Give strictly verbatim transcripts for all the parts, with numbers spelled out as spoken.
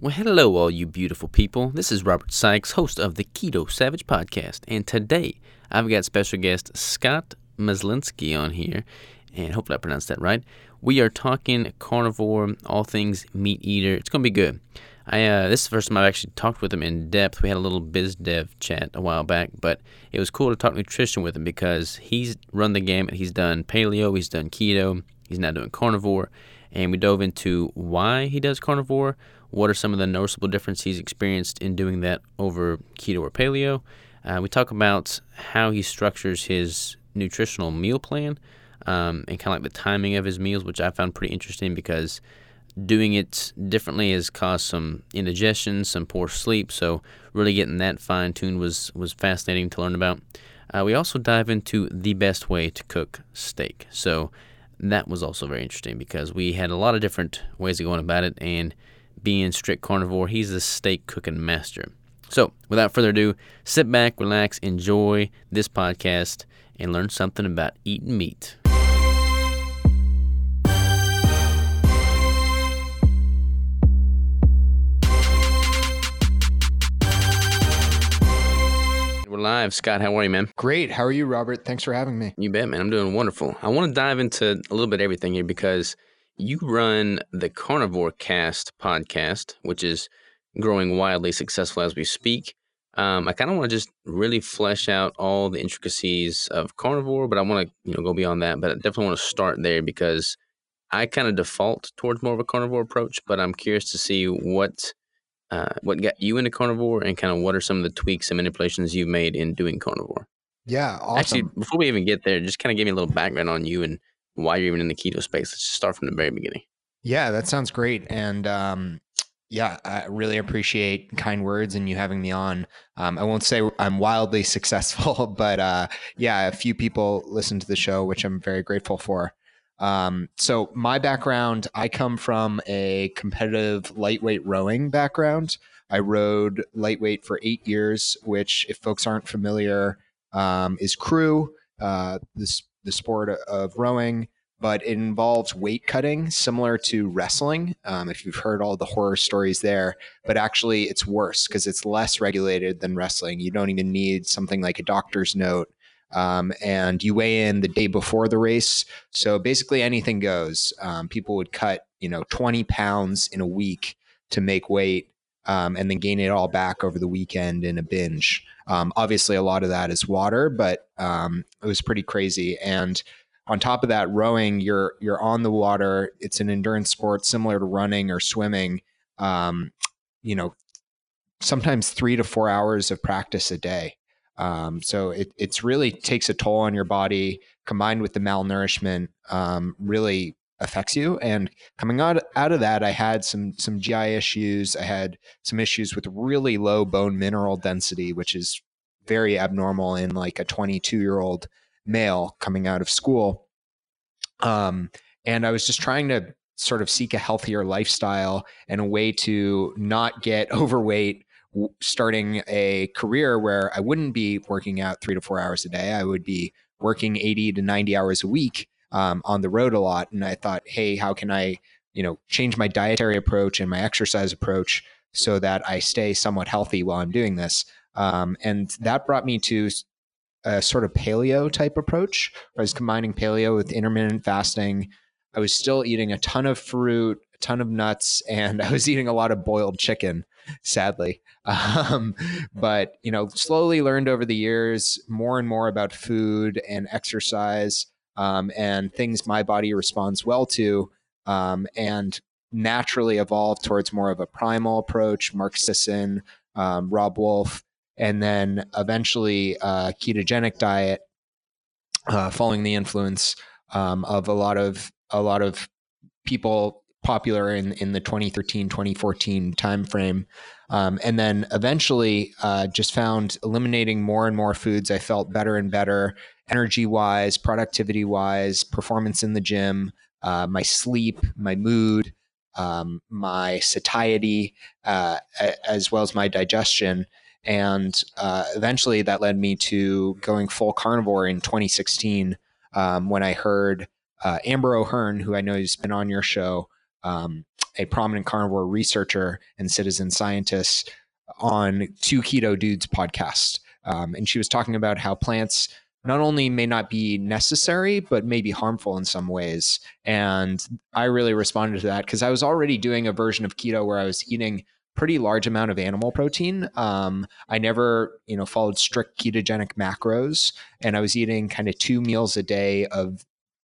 Well, hello all you beautiful people. This is Robert Sykes, host of the Keto Savage Podcast, and today I've got special guest Scott Myslinski on here, and hopefully I pronounced that right. We are talking carnivore, all things meat eater. It's going to be good. I uh, this is the first time I've actually talked with him in depth. We had a little biz dev chat a while back, but it was cool to talk nutrition with him because he's run the gamut. He's done paleo, he's done keto, he's now doing carnivore, and we dove into why he does carnivore, what are some of the noticeable differences he's experienced in doing that over keto or paleo. Uh, we talk about how he structures his nutritional meal plan um, and kind of like the timing of his meals, which I found pretty interesting because doing it differently has caused some indigestion, some poor sleep. So really getting that fine-tuned was, was fascinating to learn about. Uh, we also dive into the best way to cook steak. So that was also very interesting because we had a lot of different ways of going about it, and being strict carnivore, he's the steak cooking master. So, without further ado, sit back, relax, enjoy this podcast, and learn something about eating meat. We're live. Scott, how are you, man? Great. How are you, Robert? Thanks for having me. You bet, man. I'm doing wonderful. I want to dive into a little bit of everything here because you run the Carnivore Cast podcast, which is growing wildly successful as we speak. Um, I kind of want to just really flesh out all the intricacies of carnivore, but I want to you know go beyond that. But I definitely want to start there because I kind of default towards more of a carnivore approach. But I'm curious to see what uh, what got you into carnivore and kind of what are some of the tweaks and manipulations you've made in doing carnivore. Yeah, awesome. Actually, before we even get there, just kind of give me a little background on you and why you're even in the keto space. Let's just start from the very beginning. Yeah, that sounds great. And um, yeah, I really appreciate kind words and you having me on. Um, I won't say I'm wildly successful, but uh, yeah, a few people listen to the show, which I'm very grateful for. Um, so my background, I come from a competitive lightweight rowing background. I rowed lightweight for eight years, which if folks aren't familiar, um, is crew, uh, this the sport of rowing, but it involves weight cutting similar to wrestling. Um, if you've heard all the horror stories there, but actually it's worse because it's less regulated than wrestling. You don't even need something like a doctor's note. Um, and you weigh in the day before the race. So basically anything goes. Um, people would cut, you know, twenty pounds in a week to make weight. Um, and then gain it all back over the weekend in a binge. Um, obviously, a lot of that is water, but um, it was pretty crazy. And on top of that, rowing, you're you're on the water. It's an endurance sport similar to running or swimming. Um, you know, sometimes three to four hours of practice a day. Um, so it it's really takes a toll on your body, combined with the malnourishment, um, really affects you. And coming out, out of that, I had some some G I issues. I had some issues with really low bone mineral density, which is very abnormal in like a twenty-two-year-old male coming out of school. Um, and I was just trying to sort of seek a healthier lifestyle and a way to not get overweight, w- starting a career where I wouldn't be working out three to four hours a day. I would be working eighty to ninety hours a week. Um, on the road a lot. And I thought, hey, how can I, you know, change my dietary approach and my exercise approach so that I stay somewhat healthy while I'm doing this? Um, and that brought me to a sort of paleo type approach. I was combining paleo with intermittent fasting. I was still eating a ton of fruit, a ton of nuts, and I was eating a lot of boiled chicken, sadly. Um, but, you know, slowly learned over the years more and more about food and exercise. Um, and things my body responds well to, um, and naturally evolved towards more of a primal approach, Mark Sisson, um, Rob Wolf, and then eventually a ketogenic diet, uh, following the influence um, of a lot of a lot of people popular in, in the twenty thirteen, twenty fourteen timeframe. Um, and then eventually uh, just found eliminating more and more foods I felt better and better, energy-wise, productivity-wise, performance in the gym, uh, my sleep, my mood, um, my satiety, uh, a- as well as my digestion. And uh, eventually that led me to going full carnivore in twenty sixteen um, when I heard uh, Amber O'Hearn, who I know has been on your show, um, a prominent carnivore researcher and citizen scientist on Two Keto Dudes podcast. Um, and she was talking about how plants not only may not be necessary, but may be harmful in some ways. And I really responded to that because I was already doing a version of keto where I was eating pretty large amount of animal protein. Um, I never, you know, followed strict ketogenic macros, and I was eating kind of two meals a day of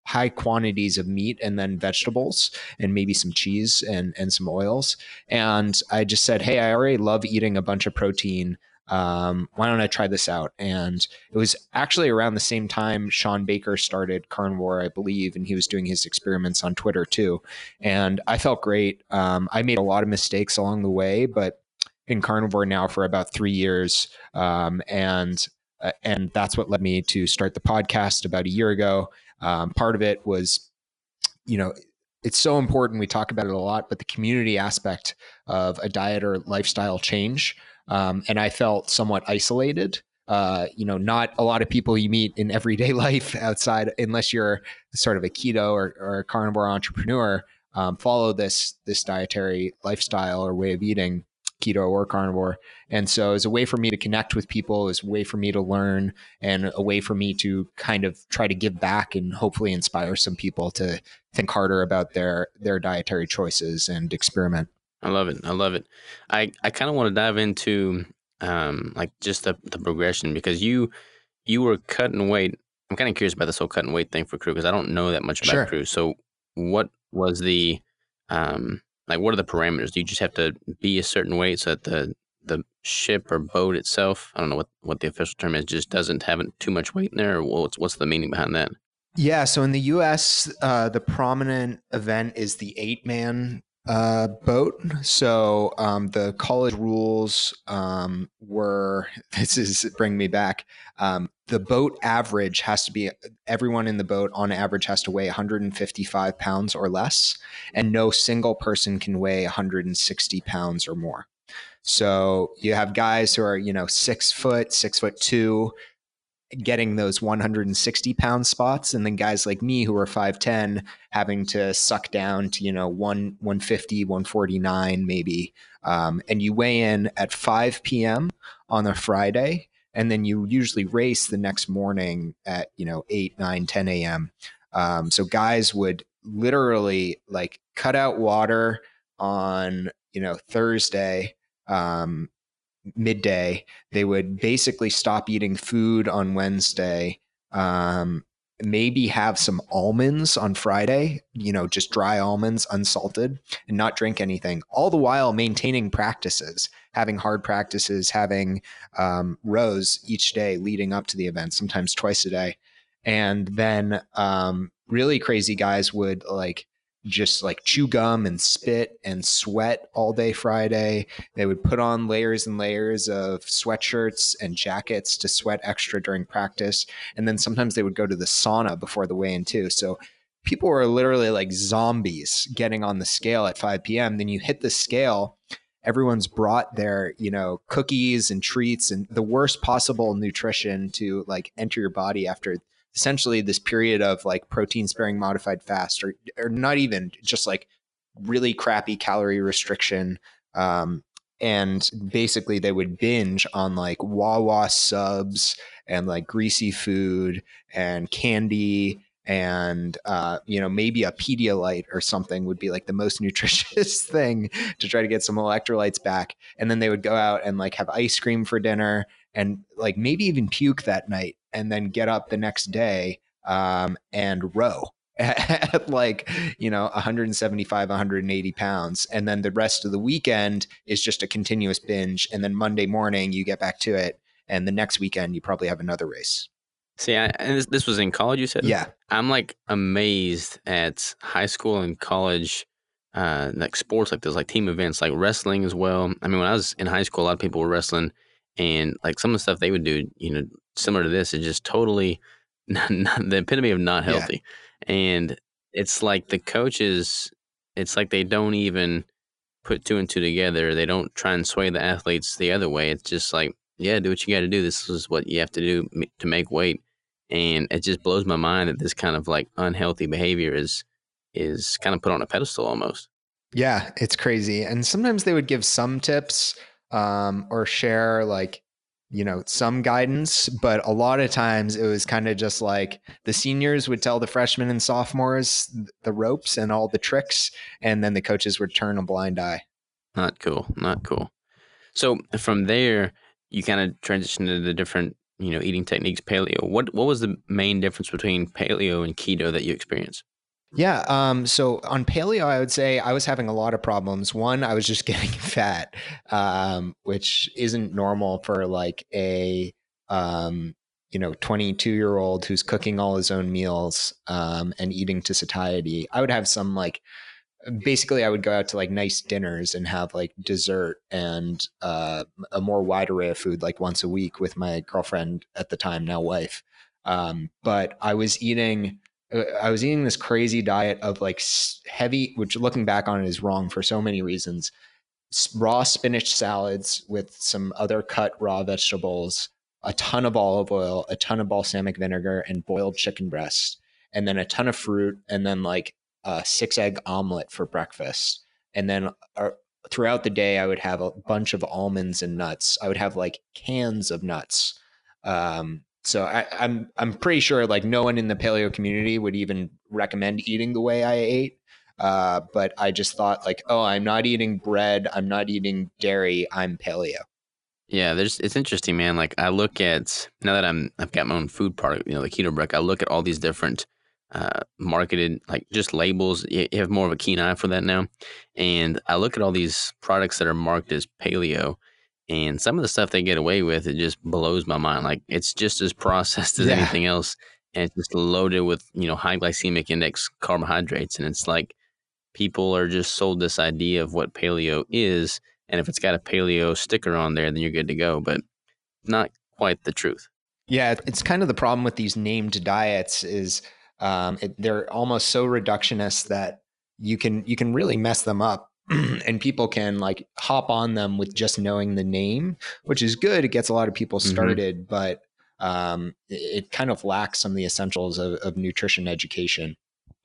high quantities of meat and then vegetables and maybe some cheese and, and some oils. And I just said, hey, I already love eating a bunch of protein. Um, why don't I try this out? And it was actually around the same time Sean Baker started Carnivore, I believe, and he was doing his experiments on Twitter too. And I felt great. Um, I made a lot of mistakes along the way, but in Carnivore now for about three years. Um, and, uh, and that's what led me to start the podcast about a year ago. Um, part of it was, you know, it's so important. We talk about it a lot, but the community aspect of a diet or lifestyle change. Um, and I felt somewhat isolated. Uh, you know, not a lot of people you meet in everyday life outside, unless you're sort of a keto or, or a carnivore entrepreneur, um, follow this this dietary lifestyle or way of eating, keto or carnivore. And so it was a way for me to connect with people, it was a way for me to learn, and a way for me to kind of try to give back and hopefully inspire some people to think harder about their their dietary choices and experiment. I love it. I love it. I, I kind of want to dive into um, like just the, the progression, because you you were cutting weight. I'm kind of curious about this whole cutting weight thing for crew, because I don't know that much about sure. crew. So what was the um, like what are the parameters? Do you just have to be a certain weight so that the the ship or boat itself, I don't know what, what the official term is, just doesn't have too much weight in there? Or what's, what's the meaning behind that? Yeah. So in the U S, uh, the prominent event is the eight-man Uh, boat. So um, the college rules um, were, this is bring me back. Um, the boat average has to be, everyone in the boat on average has to weigh one hundred fifty-five pounds or less, and no single person can weigh one hundred sixty pounds or more. So you have guys who are, you know, six foot, six foot two, getting those one hundred sixty pound spots. And then guys like me who are five ten having to suck down to, you know, one, one fifty, one forty-nine maybe. Um, and you weigh in at five p.m. on a Friday, and then you usually race the next morning at, you know, eight, nine, ten a.m. Um, so guys would literally like cut out water on, you know, Thursday, um, midday. They would basically stop eating food on Wednesday, um, maybe have some almonds on Friday, you know, just dry almonds, unsalted, and not drink anything, all the while maintaining practices, having hard practices, having um, rows each day leading up to the event, sometimes twice a day. And then um, really crazy guys would like just like chew gum and spit and sweat all day Friday. They would put on layers and layers of sweatshirts and jackets to sweat extra during practice. And then sometimes they would go to the sauna before the weigh-in too. So people were literally like zombies getting on the scale at five p.m. Then you hit the scale, everyone's brought their, you know, cookies and treats and the worst possible nutrition to like enter your body after essentially this period of like protein sparing modified fast, or, or not even, just like really crappy calorie restriction. Um, and basically they would binge on like Wawa subs and like greasy food and candy and, uh, you know, maybe a Pedialyte or something would be like the most nutritious thing to try to get some electrolytes back. And then they would go out and like have ice cream for dinner and like maybe even puke that night, and then get up the next day um, and row at like, you know, one seventy-five, one eighty pounds. And then the rest of the weekend is just a continuous binge. And then Monday morning, you get back to it. And the next weekend, you probably have another race. See, I, and this, this was in college, you said? Yeah. I'm like amazed at high school and college, uh, like sports like this, like team events, like wrestling as well. I mean, when I was in high school, a lot of people were wrestling. And like some of the stuff they would do, you know, similar to this, it's just totally not, not, the epitome of not healthy. Yeah. And it's like the coaches, it's like they don't even put two and two together. They don't try and sway the athletes the other way. It's just like, yeah, do what you got to do. This is what you have to do to make weight. And it just blows my mind that this kind of like unhealthy behavior is, is kind of put on a pedestal almost. Yeah, it's crazy. And sometimes they would give some tips um, or share like, you know, some guidance, but a lot of times it was kind of just like the seniors would tell the freshmen and sophomores the ropes and all the tricks, and then the coaches would turn a blind eye. Not cool. Not cool. So from there, you kind of transitioned to the different, you know, eating techniques, paleo. What what was the main difference between paleo and keto that you experienced? Yeah. Um, so on paleo, I would say I was having a lot of problems. One, I was just getting fat, um, which isn't normal for like a, um, you know, twenty-two year old who's cooking all his own meals, um, and eating to satiety. I would have some like, basically I would go out to like nice dinners and have like dessert and, uh, a more wide array of food, like once a week with my girlfriend at the time, now wife. Um, but I was eating I was eating this crazy diet of like heavy, which looking back on it is wrong for so many reasons, raw spinach salads with some other cut raw vegetables, a ton of olive oil, a ton of balsamic vinegar, and boiled chicken breast, and then a ton of fruit, and then like a six egg omelet for breakfast. And then uh, throughout the day, I would have a bunch of almonds and nuts. I would have like cans of nuts. Um, So I, I'm I'm pretty sure like no one in the paleo community would even recommend eating the way I ate. Uh, but I just thought like, oh, I'm not eating bread. I'm not eating dairy. I'm paleo. Yeah, there's it's interesting, man. Like I look at now that I'm I've got my own food product, you know, the Keto Brick. I look at all these different uh, marketed like just labels. You have more of a keen eye for that now. And I look at all these products that are marked as paleo. And some of the stuff they get away with, it just blows my mind. Like it's just as processed as yeah. anything else. And it's just loaded with, you know, high glycemic index carbohydrates. And it's like people are just sold this idea of what paleo is. And if it's got a paleo sticker on there, then you're good to go. But not quite the truth. Yeah. It's kind of the problem with these named diets is um, it, they're almost so reductionist that you can you can really mess them up. And people can like hop on them with just knowing the name, which is good. It gets a lot of people started, mm-hmm. but um, it, it kind of lacks some of the essentials of, of nutrition education.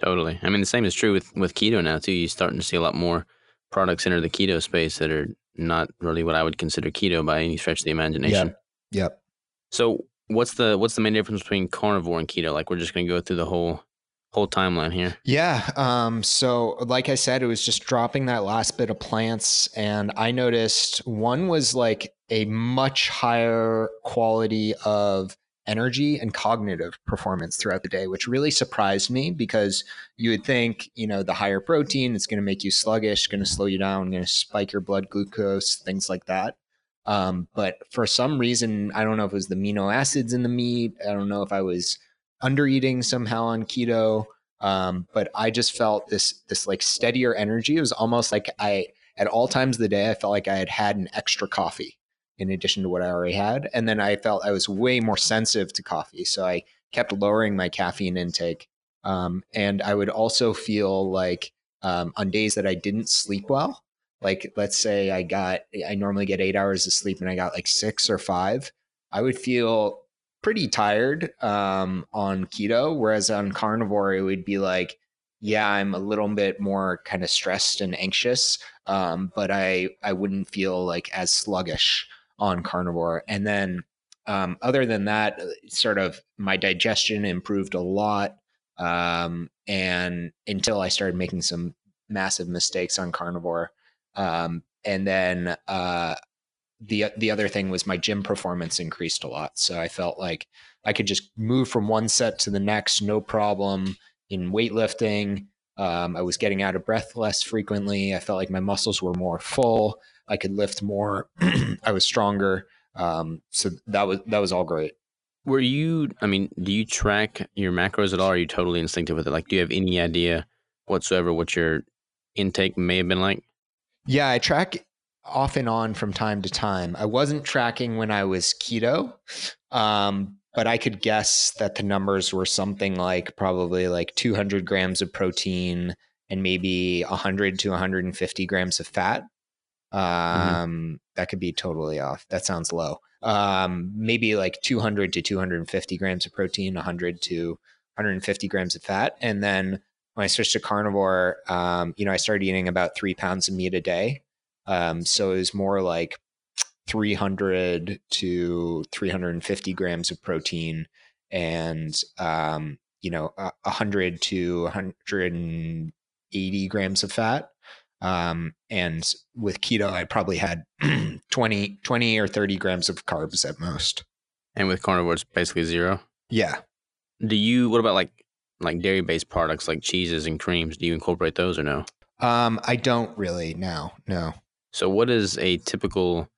Totally. I mean, the same is true with, with keto now too. You're starting to see a lot more products enter the keto space that are not really what I would consider keto by any stretch of the imagination. Yep. Yep. So what's the, what's the main difference between carnivore and keto? Like we're just going to go through the whole whole timeline here. Yeah. Um, so like I said, it was just dropping that last bit of plants. And I noticed one was like a much higher quality of energy and cognitive performance throughout the day, which really surprised me because you would think, you know, the higher protein, it's going to make you sluggish, going to slow you down, going to spike your blood glucose, things like that. Um, but for some reason, I don't know if it was the amino acids in the meat. I don't know if I was under eating somehow on keto. Um, but I just felt this, this like steadier energy. It was almost like I, at all times of the day, I felt like I had had an extra coffee in addition to what I already had. And then I felt I was way more sensitive to coffee. So I kept lowering my caffeine intake. Um, and I would also feel like, um, on days that I didn't sleep well, like let's say I got, I normally get eight hours of sleep and I got like six or five, I would feel pretty tired um, on keto, whereas on carnivore, it would be like, yeah, I'm a little bit more kind of stressed and anxious, um, but I, I wouldn't feel like as sluggish on carnivore. And then um, other than that, sort of my digestion improved a lot. Um, and until I started making some massive mistakes on carnivore. Um, and then uh The the other thing was my gym performance increased a lot. So I felt like I could just move from one set to the next, no problem in weightlifting. Um, I was getting out of breath less frequently. I felt like my muscles were more full. I could lift more. I was stronger. Um, so that was, that was all great. Were you, I mean, do you track your macros at all? Or are you totally instinctive with it? Like, do you have any idea whatsoever what your intake may have been like? Yeah, I track off and on from time to time. I wasn't tracking when I was keto, um, but I could guess that the numbers were something like probably like two hundred grams of protein and maybe one hundred to one hundred fifty grams of fat. Um, mm-hmm. That could be totally off. That sounds low. Um, maybe like two hundred to two hundred fifty grams of protein, one hundred to one hundred fifty grams of fat. And then when I switched to carnivore, um, you know, I started eating about three pounds of meat a day. Um, so it was more like three hundred to three hundred fifty grams of protein and, um, you know, one hundred to one hundred eighty grams of fat. Um, and with keto, I probably had twenty or thirty grams of carbs at most. And with carnivore, it's basically zero. Yeah. Do you, what about like, like dairy-based products like cheeses and creams? Do you incorporate those or no? Um, I don't really now. No. So what is a typical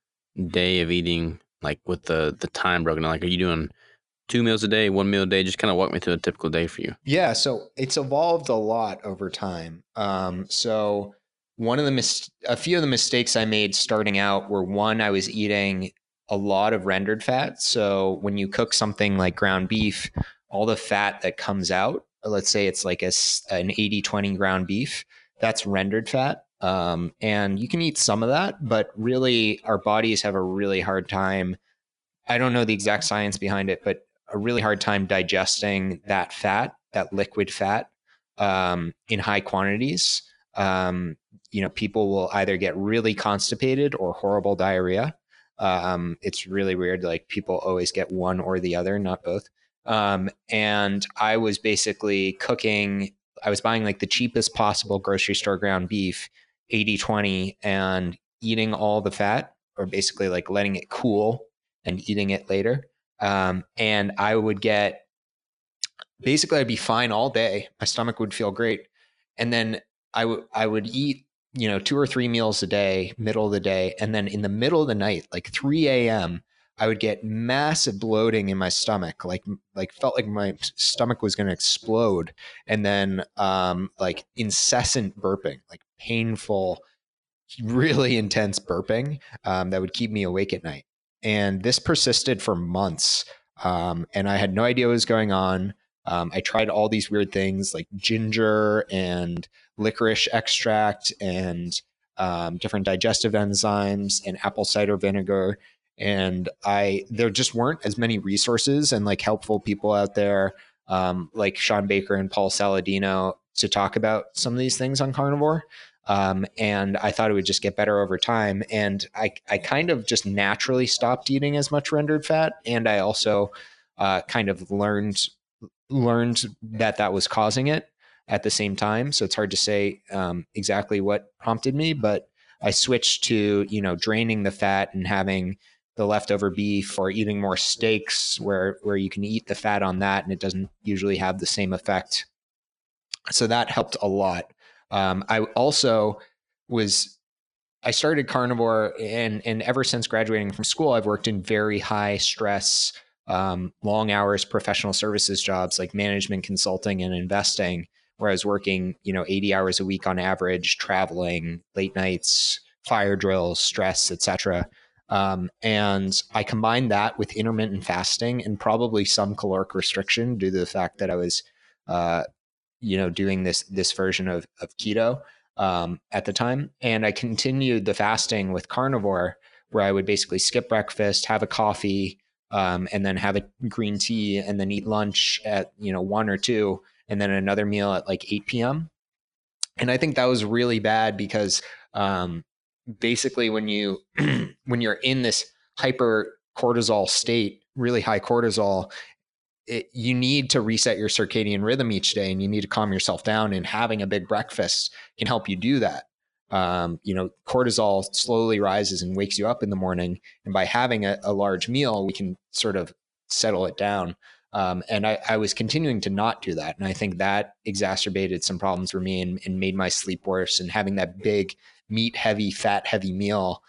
day of eating, like with the, the time broken down? Like, are you doing two meals a day, one meal a day? Just kind of walk me through a typical day for you. Yeah. So it's evolved a lot over time. Um, so one of the, mis- a few of the mistakes I made starting out were, one, I was eating a lot of rendered fat. So when you cook something like ground beef, all the fat that comes out, let's say it's like a, an eighty twenty ground beef, that's rendered fat. Um, and you can eat some of that, but really our bodies have a really hard time. I don't know the exact science behind it, but a really hard time digesting that fat, that liquid fat, um, in high quantities. Um, you know, people will either get really constipated or horrible diarrhea. Um, it's really weird. Like, people always get one or the other, not both. Um, and I was basically cooking, I was buying like the cheapest possible grocery store ground beef, eighty twenty, and eating all the fat, or basically like letting it cool and eating it later. Um, and I would get, basically I'd be fine all day. My stomach would feel great. And then I would, I would eat, you know, two or three meals a day, middle of the day. And then in the middle of the night, like three a.m., I would get massive bloating in my stomach, like, like felt like my stomach was going to explode. And then, um, like incessant burping, like painful, really intense burping, um, that would keep me awake at night. And this persisted for months. Um, and I had no idea what was going on. Um, I tried all these weird things like ginger and licorice extract and, um, different digestive enzymes and apple cider vinegar. And I, there just weren't as many resources and like helpful people out there, um, like Sean Baker and Paul Saladino, to talk about some of these things on carnivore. Um, and I thought it would just get better over time. And I, I kind of just naturally stopped eating as much rendered fat. And I also, uh, kind of learned, learned that that was causing it at the same time. So it's hard to say, um, exactly what prompted me, but I switched to, you know, draining the fat and having the leftover beef, or eating more steaks where, where you can eat the fat on that and it doesn't usually have the same effect. So that helped a lot. Um, I also was, I started carnivore and, and ever since graduating from school, I've worked in very high stress, um, long hours, professional services jobs like management consulting and investing, where I was working, you know, eighty hours a week on average, traveling, late nights, fire drills, stress, et cetera. Um, and I combined that with intermittent fasting and probably some caloric restriction due to the fact that I was, uh, you know, doing this, this version of, of keto, um, at the time. And I continued the fasting with carnivore, where I would basically skip breakfast, have a coffee, um, and then have a green tea, and then eat lunch at, you know, one or two, and then another meal at like eight p.m. And I think that was really bad because, um, basically when you, when you're in this hyper cortisol state, really high cortisol, it, you need to reset your circadian rhythm each day and you need to calm yourself down, and having a big breakfast can help you do that. Um, you know, cortisol slowly rises and wakes you up in the morning. And by having a, a large meal, we can sort of settle it down. Um, and I, I was continuing to not do that. And I think that exacerbated some problems for me and, and made my sleep worse. And having that big meat heavy, fat heavy meal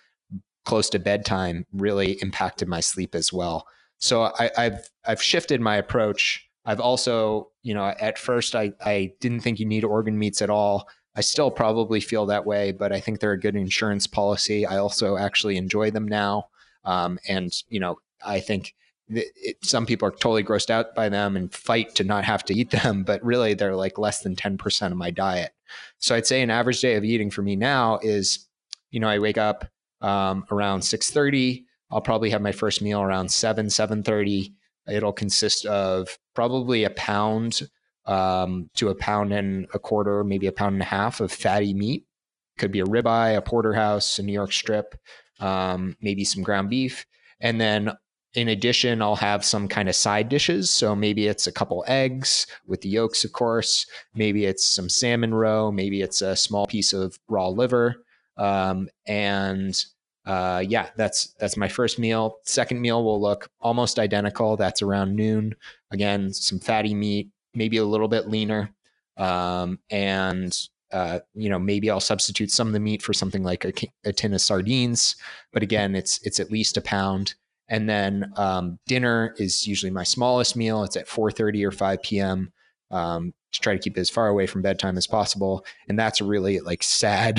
close to bedtime really impacted my sleep as well. So I, I've, I've shifted my approach. I've also, you know, at first I, I didn't think you need organ meats at all. I still probably feel that way, but I think they're a good insurance policy. I also actually enjoy them now. Um, and, you know, I think It, some people are totally grossed out by them and fight to not have to eat them, but really they're like less than ten percent of my diet. So I'd say an average day of eating for me now is, you know, I wake up, um, around six thirty. I'll probably have my first meal around seven, seven thirty. It'll consist of probably a pound um, to a pound and a quarter, maybe a pound and a half of fatty meat. Could be a ribeye, a porterhouse, a New York strip, um, maybe some ground beef. And then in addition, I'll have some kind of side dishes. So maybe it's a couple eggs with the yolks, of course. Maybe it's some salmon roe. Maybe it's a small piece of raw liver. Um, and uh, yeah, that's that's my first meal. Second meal will look almost identical. That's around noon. Again, some fatty meat, maybe a little bit leaner. Um, and Uh, you know, maybe I'll substitute some of the meat for something like a, a tin of sardines, but again, it's, it's at least a pound. And then, um, dinner is usually my smallest meal. It's at four thirty or five P M Um, to try to keep it as far away from bedtime as possible. And that's a really like sad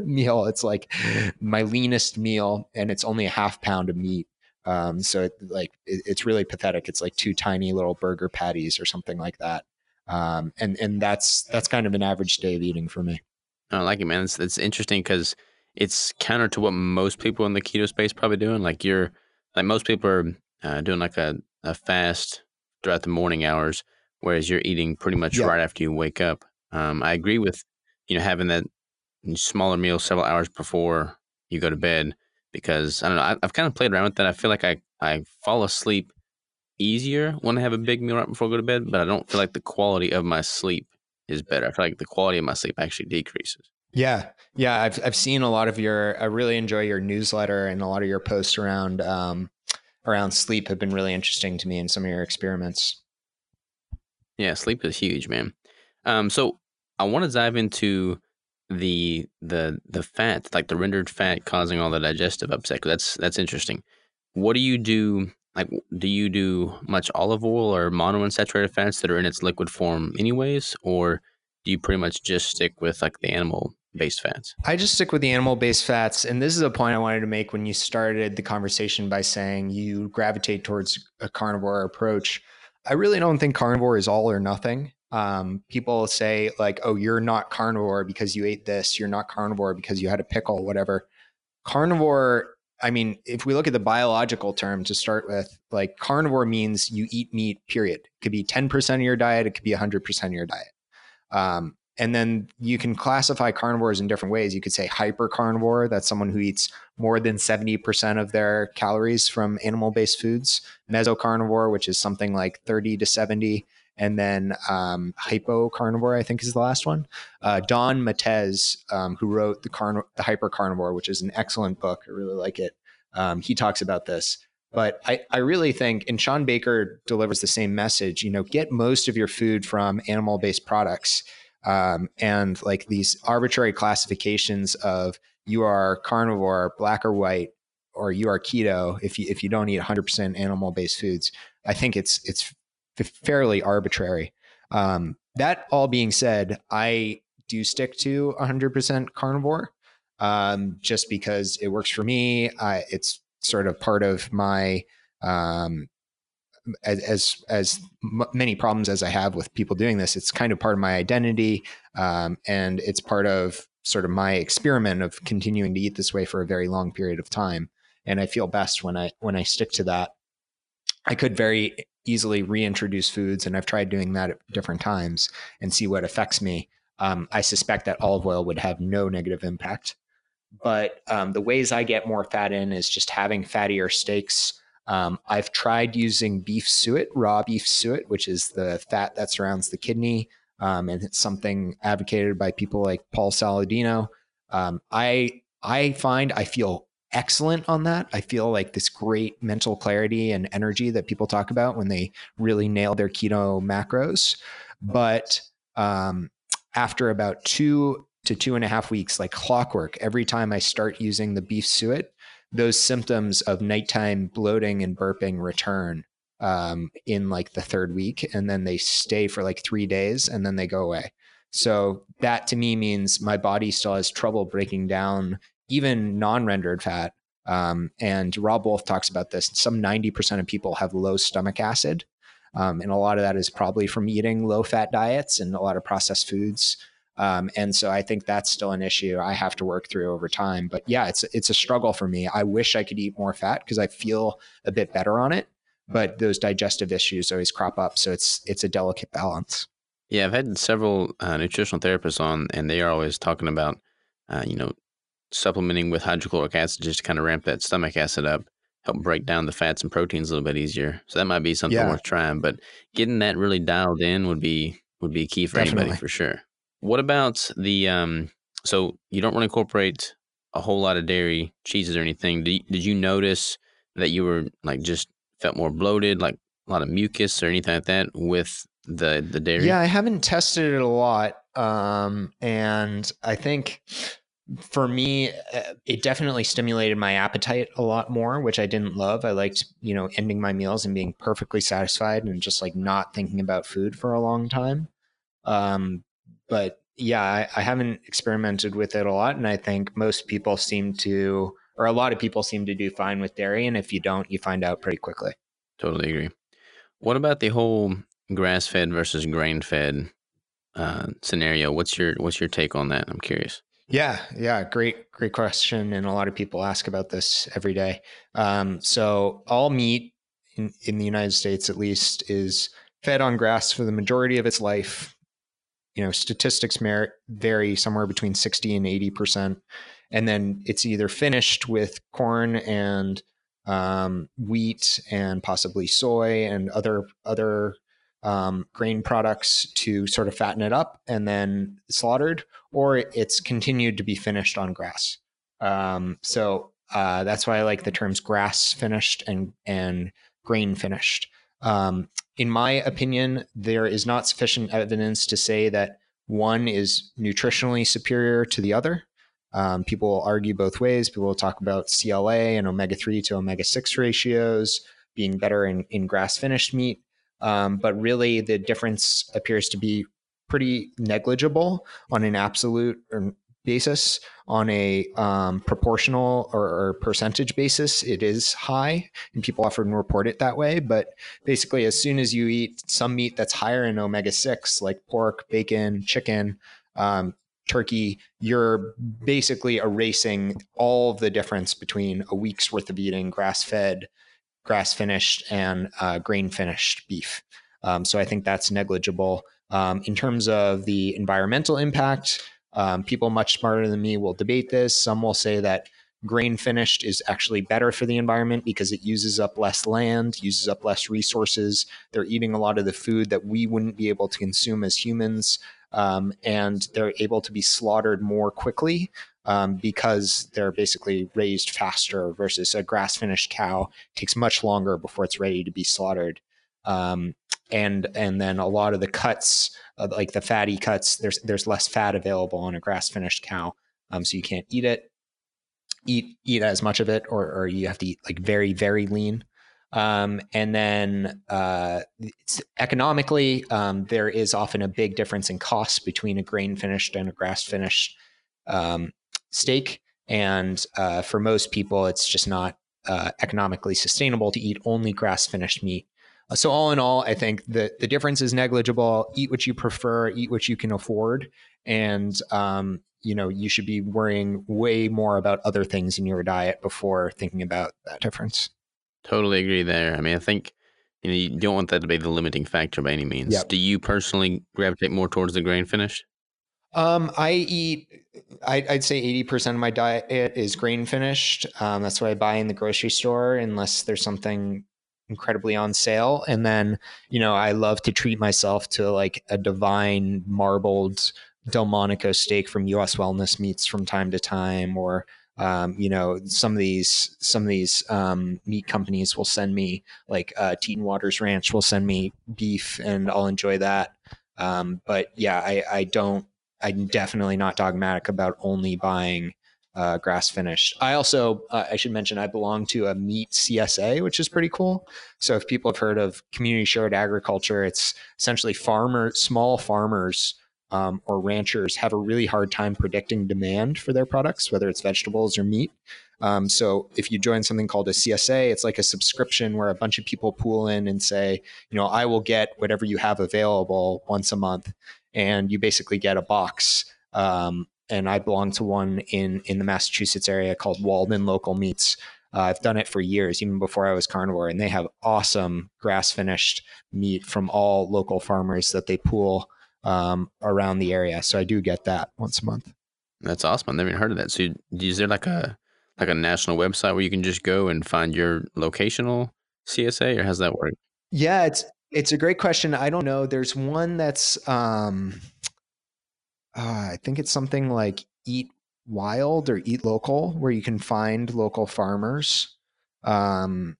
meal. It's like my leanest meal and it's only a half pound of meat. Um, so it, like, it, it's really pathetic. It's like two tiny little burger patties or something like that. Um, and, and that's, that's kind of an average day of eating for me. I like it, man. It's, it's interesting because it's counter to what most people in the keto space probably doing. Like you're like most people are uh, doing like a, a fast throughout the morning hours, whereas you're eating pretty much yeah. right after you wake up. Um, I agree with, you know, having that smaller meal several hours before you go to bed, because I don't know, I, I've kind of played around with that. I feel like I, I fall asleep easier when I have a big meal right before I go to bed, but I don't feel like the quality of my sleep is better. I feel like the quality of my sleep actually decreases. Yeah. Yeah. I've, I've seen a lot of your, I really enjoy your newsletter and a lot of your posts around, um, around sleep have been really interesting to me and some of your experiments. Yeah. Sleep is huge, man. Um, so I want to dive into the, the, the fat, like the rendered fat causing all the digestive upset. That's, that's interesting. What do you do? Like, do you do much olive oil or monounsaturated fats that are in its liquid form anyways, or do you pretty much just stick with like the animal-based fats? I just stick with the animal-based fats. And this is a point I wanted to make when you started the conversation by saying you gravitate towards a carnivore approach. I really don't think carnivore is all or nothing. Um, people say like, oh, you're not carnivore because you ate this. You're not carnivore because you had a pickle, whatever. Carnivore, I mean, if we look at the biological term to start with, like carnivore means you eat meat, period. It could be ten percent of your diet. It could be one hundred percent of your diet. Um, and then you can classify carnivores in different ways. You could say hypercarnivore. That's someone who eats more than seventy percent of their calories from animal-based foods. Mesocarnivore, which is something like thirty to seventy. And then um, hypocarnivore, I think, is the last one. Uh, Don Matez, um, who wrote the, Carn- the Hypercarnivore, which is an excellent book. I really like it. Um, he talks about this. But I, I really think, and Sean Baker delivers the same message, you know, get most of your food from animal-based products. Um, and like these arbitrary classifications of you are carnivore, black or white, or you are keto if you, if you don't eat one hundred percent animal-based foods. I think it's it's... fairly arbitrary. Um, that all being said, I do stick to one hundred percent carnivore um, just because it works for me. I, it's sort of part of my, um, as, as, as many problems as I have with people doing this, it's kind of part of my identity. Um, and it's part of sort of my experiment of continuing to eat this way for a very long period of time. And I feel best when I, when I stick to that. I could very easily reintroduce foods, and I've tried doing that at different times and see what affects me. Um, I suspect that olive oil would have no negative impact, but um, the ways I get more fat in is just having fattier steaks. Um, I've tried using beef suet, raw beef suet, which is the fat that surrounds the kidney. Um, and it's something advocated by people like Paul Saladino. Um, I, I find I feel excellent on that. I feel like this great mental clarity and energy that people talk about when they really nail their keto macros. But um, after about two to two and a half weeks, like clockwork, every time I start using the beef suet, those symptoms of nighttime bloating and burping return um, in like the third week. And then they stay for like three days and then they go away. So that to me means my body still has trouble breaking down even non-rendered fat. Um, and Rob Wolf talks about this. Some ninety percent of people have low stomach acid. Um, and a lot of that is probably from eating low fat diets and a lot of processed foods. Um, and so I think that's still an issue I have to work through over time, but yeah, it's, it's a struggle for me. I wish I could eat more fat because I feel a bit better on it, but those digestive issues always crop up. So it's, it's a delicate balance. Yeah, I've had several uh, nutritional therapists on, and they are always talking about, uh, you know, supplementing with hydrochloric acid just to kind of ramp that stomach acid up, help break down the fats and proteins a little bit easier. So that might be something yeah. worth trying, but getting that really dialed in would be would be key for Definitely. anybody for sure. What about the, um, so you don't really incorporate a whole lot of dairy, cheeses or anything. Did you, did you notice that you were like just felt more bloated, like a lot of mucus or anything like that with the, the dairy? Yeah, I haven't tested it a lot. Um, and I think for me, it definitely stimulated my appetite a lot more, which I didn't love. I liked, you know, ending my meals and being perfectly satisfied and just like not thinking about food for a long time. Um, but yeah, I, I haven't experimented with it a lot. And I think most people seem to, or a lot of people seem to do fine with dairy. And if you don't, you find out pretty quickly. Totally agree. What about the whole grass-fed versus grain-fed uh, scenario? What's your what's your take on that? I'm curious. Yeah, yeah, great, great question. And a lot of people ask about this every day. Um, so all meat in, in the United States, at least, is fed on grass for the majority of its life. You know, statistics vary somewhere between sixty and eighty percent. And then it's either finished with corn and um, wheat and possibly soy and other, other um, grain products to sort of fatten it up and then slaughtered, or it's continued to be finished on grass. Um, so uh, that's why I like the terms grass finished and, and grain finished. Um, in my opinion, there is not sufficient evidence to say that one is nutritionally superior to the other. Um, people will argue both ways. People will talk about C L A and omega three to omega six ratios being better in, in grass-finished meat. Um, but really, the difference appears to be pretty negligible on an absolute basis. On a um, proportional or, or percentage basis, it is high, and people often report it that way. But basically, as soon as you eat some meat that's higher in omega six, like pork, bacon, chicken, um, turkey, you're basically erasing all of the difference between a week's worth of eating grass-fed, grass-finished, and uh, grain-finished beef. Um, so I think that's negligible. Um, in terms of the environmental impact, Um, people much smarter than me will debate this. Some will say that grain finished is actually better for the environment because it uses up less land, uses up less resources. They're eating a lot of the food that we wouldn't be able to consume as humans. Um, and they're able to be slaughtered more quickly um, because they're basically raised faster versus a grass finished cow. It takes much longer before it's ready to be slaughtered. Um, and, and then a lot of the cuts, uh, like the fatty cuts, there's, there's less fat available on a grass finished cow. Um, so you can't eat it, eat, eat as much of it, or, or you have to eat like very, very lean. Um, and then, uh, it's economically, um, there is often a big difference in cost between a grain finished and a grass finished, um, steak. And, uh, for most people, it's just not, uh, economically sustainable to eat only grass finished meat. So all in all, I think the, the difference is negligible. Eat what you prefer, eat what you can afford. And, um, you know, you should be worrying way more about other things in your diet before thinking about that difference. Totally agree there. I mean, I think, you know, you don't want that to be the limiting factor by any means. Yep. Do you personally gravitate more towards the grain finish? Um, I eat, I, I'd say eighty percent of my diet is grain finished. Um, that's what I buy in the grocery store unless there's something incredibly on sale. And then, you know, I love to treat myself to like a divine marbled Delmonico steak from U S Wellness Meats from time to time, or, um, you know, some of these, some of these, um, meat companies will send me like, uh, Teton Waters Ranch will send me beef and I'll enjoy that. Um, but yeah, I, I don't, I'm definitely not dogmatic about only buying Uh, grass finished. I also, uh, I should mention, I belong to a meat C S A, which is pretty cool. So if people have heard of community shared agriculture, it's essentially farmer, small farmers um, or ranchers have a really hard time predicting demand for their products, whether it's vegetables or meat. Um, so if you join something called a C S A, it's like a subscription where a bunch of people pool in and say, you know, I will get whatever you have available once a month. And you basically get a box. Um, And I belong to one in, in the Massachusetts area called Walden Local Meats. Uh, I've done it for years, even before I was carnivore. And they have awesome grass finished meat from all local farmers that they pool um, around the area. So I do get that once a month. That's awesome. I've never even heard of that. So you, is there like a, like a national website where you can just go and find your locational C S A, or how's that work? Yeah, it's, it's a great question. I don't know. There's one that's, um, uh, I think it's something like Eat Wild or Eat Local, where you can find local farmers. Um,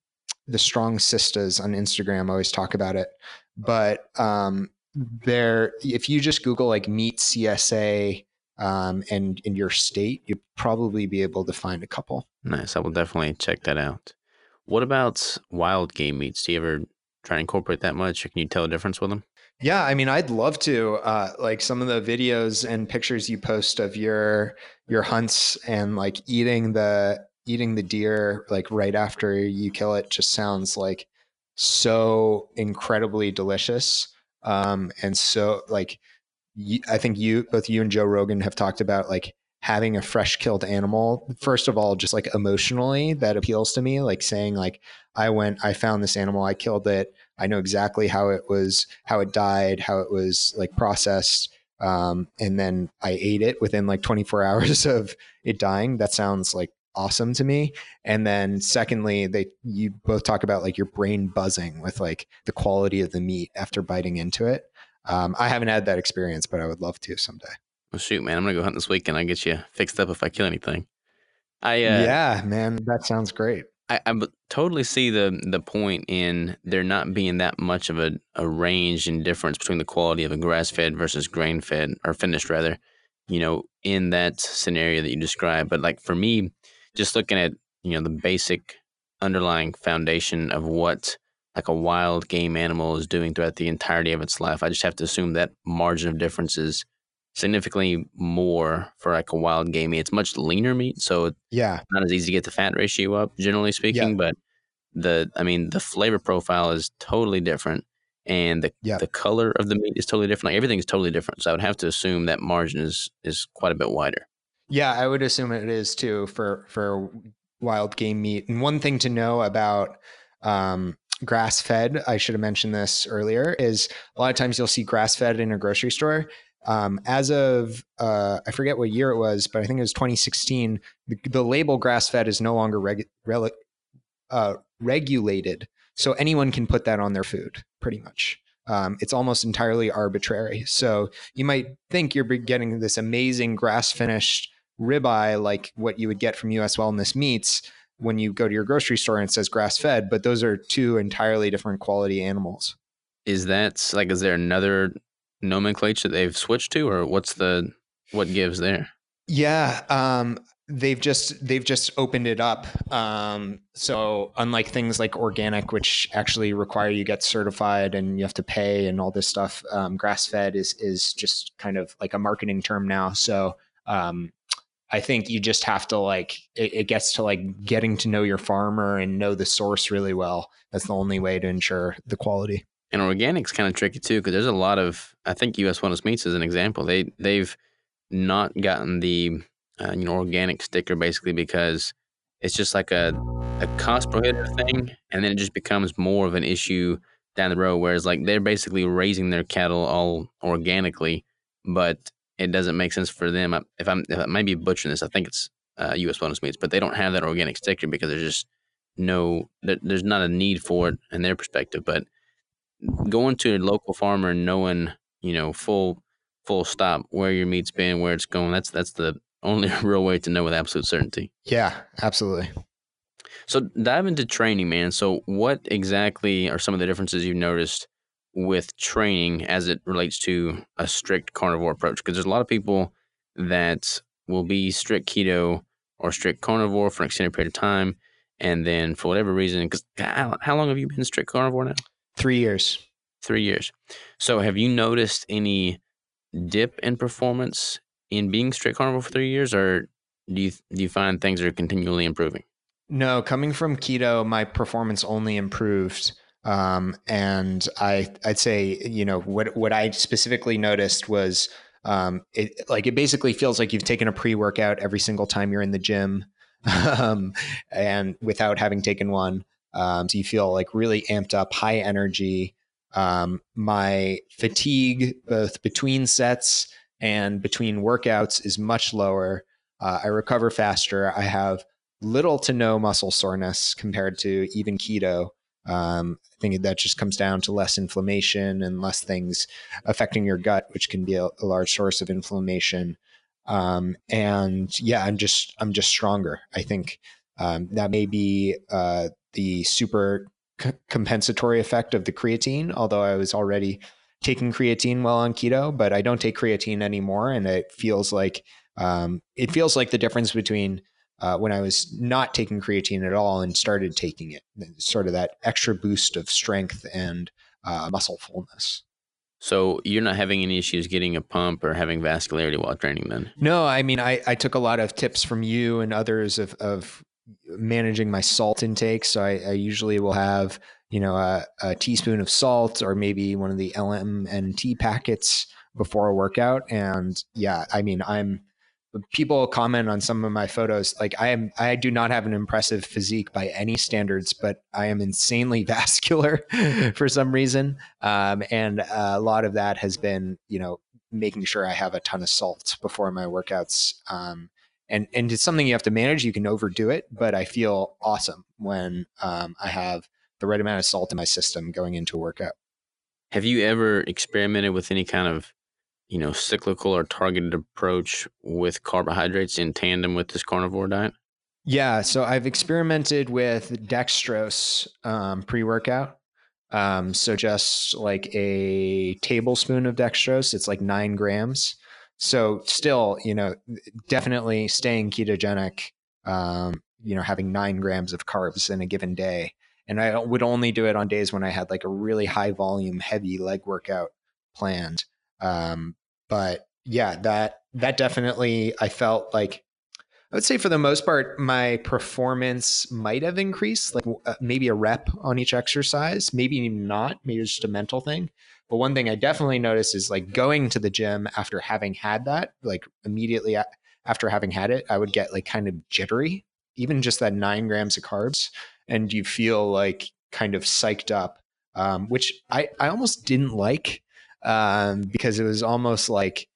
the Strong Sistas on Instagram always talk about it, but, um, there, if you just Google like meat C S A, um, and in your state, you'd probably be able to find a couple. Nice. I will definitely check that out. What about wild game meats? Do you ever try to incorporate that much, or can you tell a difference with them? Yeah. I mean, I'd love to, uh, like some of the videos and pictures you post of your, your hunts and like eating the, eating the deer, like right after you kill it, just sounds like so incredibly delicious. Um, and so like, you, I think you, both you and Joe Rogan have talked about like having a fresh killed animal. First of all, just like emotionally, that appeals to me, like saying like, I went, I found this animal, I killed it. I know exactly how it was, how it died, how it was like processed. Um, and then I ate it within like twenty-four hours of it dying. That sounds like awesome to me. And then secondly, they, you both talk about like your brain buzzing with like the quality of the meat after biting into it. Um, I haven't had that experience, but I would love to someday. Well, shoot, man, I'm going to go hunt this weekend. I'll get you fixed up if I kill anything. I, uh, yeah, man, that sounds great. I, I totally see the the point in there not being that much of a, a range and difference between the quality of a grass-fed versus grain-fed, or finished rather, you know, in that scenario that you described. But like for me, just looking at, you know, the basic underlying foundation of what like a wild game animal is doing throughout the entirety of its life, I just have to assume that margin of difference is significantly more for like a wild game meat. It's much leaner meat, so yeah, not as easy to get the fat ratio up, generally speaking. Yeah. But the, I mean, the flavor profile is totally different, and the yeah. the color of the meat is totally different. Like everything is totally different. So I would have to assume that margin is is quite a bit wider. Yeah, I would assume it is too for for wild game meat. And one thing to know about um, grass fed, I should have mentioned this earlier, is a lot of times you'll see grass fed in a grocery store. Um, as of, uh, I forget what year it was, but I think it was twenty sixteen, the, the label grass-fed is no longer regu- rel- uh, regulated. So anyone can put that on their food pretty much. Um, it's almost entirely arbitrary. So you might think you're getting this amazing grass-finished ribeye, like what you would get from U S Wellness Meats, when you go to your grocery store and it says grass-fed, but those are two entirely different quality animals. Is that like, is there another nomenclature they've switched to, or what's the, what gives there? Yeah. Um, they've just, they've just opened it up. Um, so unlike things like organic, which actually require you get certified and you have to pay and all this stuff, um, grass fed is, is just kind of like a marketing term now. So, um, I think you just have to like, it, it gets to like getting to know your farmer and know the source really well. That's the only way to ensure the quality. And organic's kind of tricky too, because there's a lot of, I think U S Wellness Meats is an example. They, they've not gotten the uh, you know, organic sticker basically because it's just like a, a cost prohibitive thing. And then it just becomes more of an issue down the road, whereas like they're basically raising their cattle all organically, but it doesn't make sense for them. I, if I'm, if I might be butchering this, I think it's uh, U S Wellness Meats, but they don't have that organic sticker because there's just no, there, there's not a need for it in their perspective. But going to a local farmer and knowing, you know, full, full stop where your meat's been, where it's going. That's, that's the only real way to know with absolute certainty. Yeah, absolutely. So dive into training, man. So what exactly are some of the differences you've noticed with training as it relates to a strict carnivore approach? Cause there's a lot of people that will be strict keto or strict carnivore for an extended period of time. And then for whatever reason, cause how, how long have you been strict carnivore now? Three years. Three years. So have you noticed any dip in performance in being strict carnivore for three years, or do you do you find things are continually improving? No, coming from keto, my performance only improved. Um, and I, I'd say, you know, what, what I specifically noticed was um, it, like it basically feels like you've taken a pre-workout every single time you're in the gym um, and without having taken one. Um, so you feel like really amped up, high energy, Um, my fatigue, both between sets and between workouts, is much lower. Uh, I recover faster. I have little to no muscle soreness compared to even keto. Um, I think that just comes down to less inflammation and less things affecting your gut, which can be a, a large source of inflammation. Um, and yeah, I'm just, I'm just stronger. I think, um, that may be, uh, the super c- compensatory effect of the creatine, although I was already taking creatine while on keto, but I don't take creatine anymore. And it feels like, um, it feels like the difference between, Uh, when I was not taking creatine at all and started taking it, sort of that extra boost of strength and uh, muscle fullness. So you're not having any issues getting a pump or having vascularity while training then? No, I mean, I, I took a lot of tips from you and others of, of managing my salt intake. So I, I usually will have, you know, a, a teaspoon of salt or maybe one of the L M N T packets before a workout. And yeah, I mean, I'm people comment on some of my photos. Like I am, I do not have an impressive physique by any standards, but I am insanely vascular for some reason. Um, and a lot of that has been, you know, making sure I have a ton of salt before my workouts. Um, and, and it's something you have to manage. You can overdo it, but I feel awesome when, um, I have the right amount of salt in my system going into a workout. Have you ever experimented with any kind of, you know, cyclical or targeted approach with carbohydrates in tandem with this carnivore diet? Yeah. So I've experimented with dextrose um, pre-workout. Um, so just like a tablespoon of dextrose, it's like nine grams. So still, you know, definitely staying ketogenic, um, you know, having nine grams of carbs in a given day. And I would only do it on days when I had like a really high volume, heavy leg workout planned. Um, but yeah, that, that definitely, I felt like, I would say for the most part, my performance might have increased, like uh, maybe a rep on each exercise, maybe even not, maybe it's just a mental thing. But one thing I definitely noticed is like going to the gym after having had that, like immediately a- after having had it, I would get like kind of jittery, even just that nine grams of carbs. And you feel like kind of psyched up, um, which I, I almost didn't like. Um, because it was almost like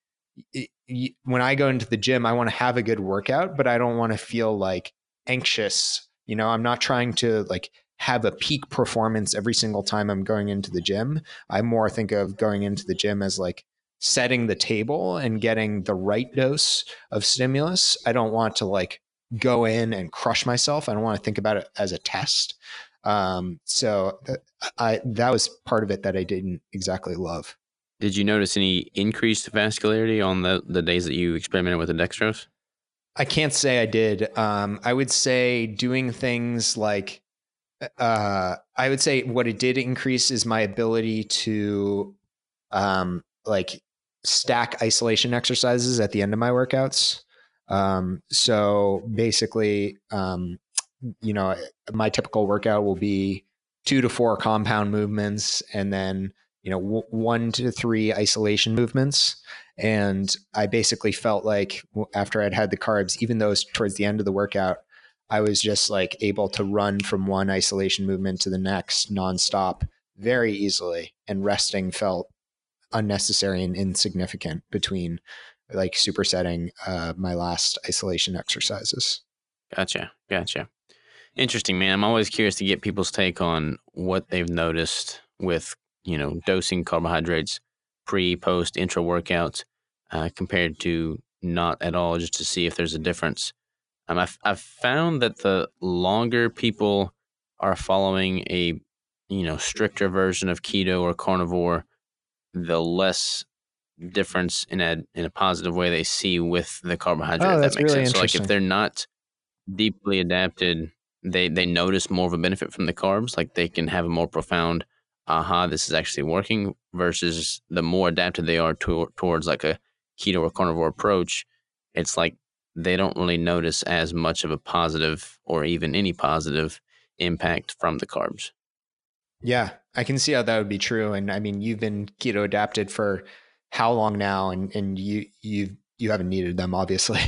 it, you, when I go into the gym, I want to have a good workout, but I don't want to feel like anxious. You know, I'm not trying to like have a peak performance every single time I'm going into the gym. I more think of going into the gym as like setting the table and getting the right dose of stimulus. I don't want to like go in and crush myself. I don't want to think about it as a test. Um, so th- I, that was part of it that I didn't exactly love. Did you notice any increased vascularity on the, the days that you experimented with the dextrose? I can't say I did. Um, I would say doing things like, uh, I would say what it did increase is my ability to, um, like stack isolation exercises at the end of my workouts. Um, so basically, um, you know, my typical workout will be two to four compound movements and then, you know, w- one to three isolation movements. And I basically felt like after I'd had the carbs, even though it was towards the end of the workout, I was just like able to run from one isolation movement to the next nonstop very easily. And resting felt unnecessary and insignificant between like supersetting uh, my last isolation exercises. Gotcha. Gotcha. Interesting, man. I'm always curious to get people's take on what they've noticed with, you know, dosing carbohydrates pre, post, intra workouts uh, compared to not at all, just to see if there's a difference. Um, I've, I've found that the longer people are following a, you know, stricter version of keto or carnivore, the less difference in a in a positive way they see with the carbohydrate. Oh, that's if that makes really sense. So like if they're not deeply adapted, they they notice more of a benefit from the carbs, like they can have a more profound, aha, this is actually working, versus the more adapted they are to, towards like a keto or carnivore approach, it's like they don't really notice as much of a positive or even any positive impact from the carbs. Yeah, I can see how that would be true. And I mean, you've been keto adapted for how long now? And, and you you you haven't needed them, obviously.